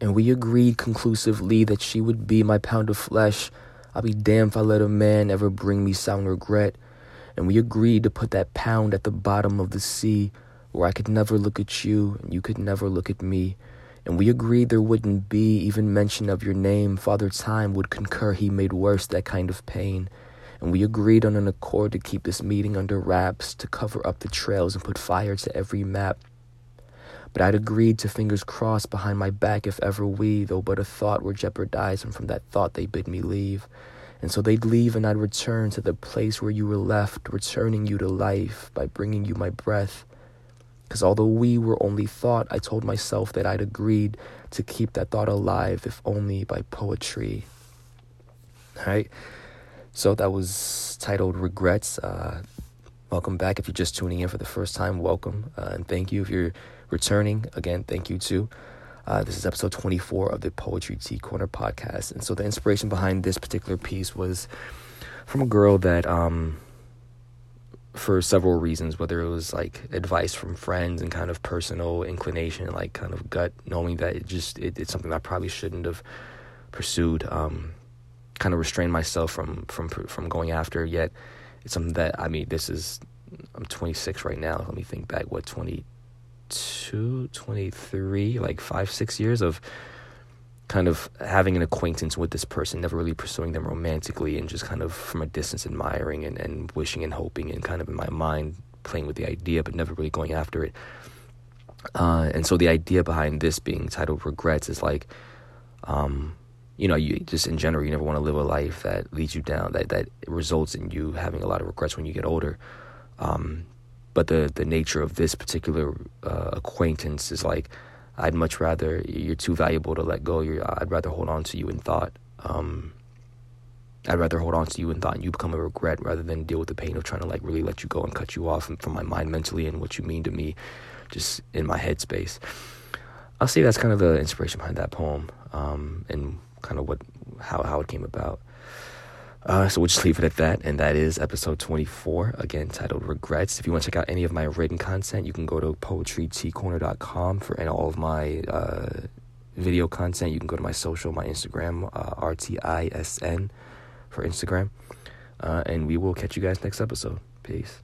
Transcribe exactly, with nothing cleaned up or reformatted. and we agreed conclusively that she would be my pound of flesh. I'll be damned if I let a man ever bring me sound regret. And we agreed to put that pound at the bottom of the sea, where I could never look at you and you could never look at me. And we agreed there wouldn't be even mention of your name. Father Time would concur he made worse that kind of pain. And we agreed on an accord to keep this meeting under wraps, to cover up the trails and put fire to every map. But I'd agreed to fingers crossed behind my back if ever we, though but a thought, were jeopardized, and from that thought they bid me leave. And so they'd leave and I'd return to the place where you were left, returning you to life by bringing you my breath. Because although we were only thought, I told myself that I'd agreed to keep that thought alive, if only by poetry. All right? So that was titled Regrets. Uh, welcome back. If you're just tuning in for the first time, welcome. Uh, and thank you. If you're returning, again, thank you too. Uh, this is episode twenty-four of the Poetry Tea Corner podcast. And so the inspiration behind this particular piece was from a girl that... Um, for several reasons, whether it was like advice from friends and kind of personal inclination, like kind of gut knowing that it just it, it's something I probably shouldn't have pursued, um kind of restrained myself from from from going after, yet it's something that I mean this is I'm twenty-six right now. Let me think back, what, twenty-two twenty-three, like five six years of kind of having an acquaintance with this person, never really pursuing them romantically, and just kind of from a distance admiring and, and wishing and hoping and kind of in my mind playing with the idea, but never really going after it. Uh, and so the idea behind this being titled Regrets is like, um, you know, you just in general, you never want to live a life that leads you down, that, that results in you having a lot of regrets when you get older. Um, but the, the nature of this particular uh, acquaintance is like, I'd much rather, you're too valuable to let go. You're, I'd rather hold on to you in thought. Um, I'd rather hold on to you in thought and you become a regret, rather than deal with the pain of trying to like really let you go and cut you off from my mind mentally and what you mean to me just in my headspace. I'll say that's kind of the inspiration behind that poem, um, and kind of what how, how it came about. Uh, so we'll just leave it at that. And that is episode twenty-four, again, titled Regrets. If you want to check out any of my written content, you can go to poetry tea corner dot com for and all of my uh, video content. You can go to my social, my Instagram, uh, R T I S N for Instagram. Uh, and we will catch you guys next episode. Peace.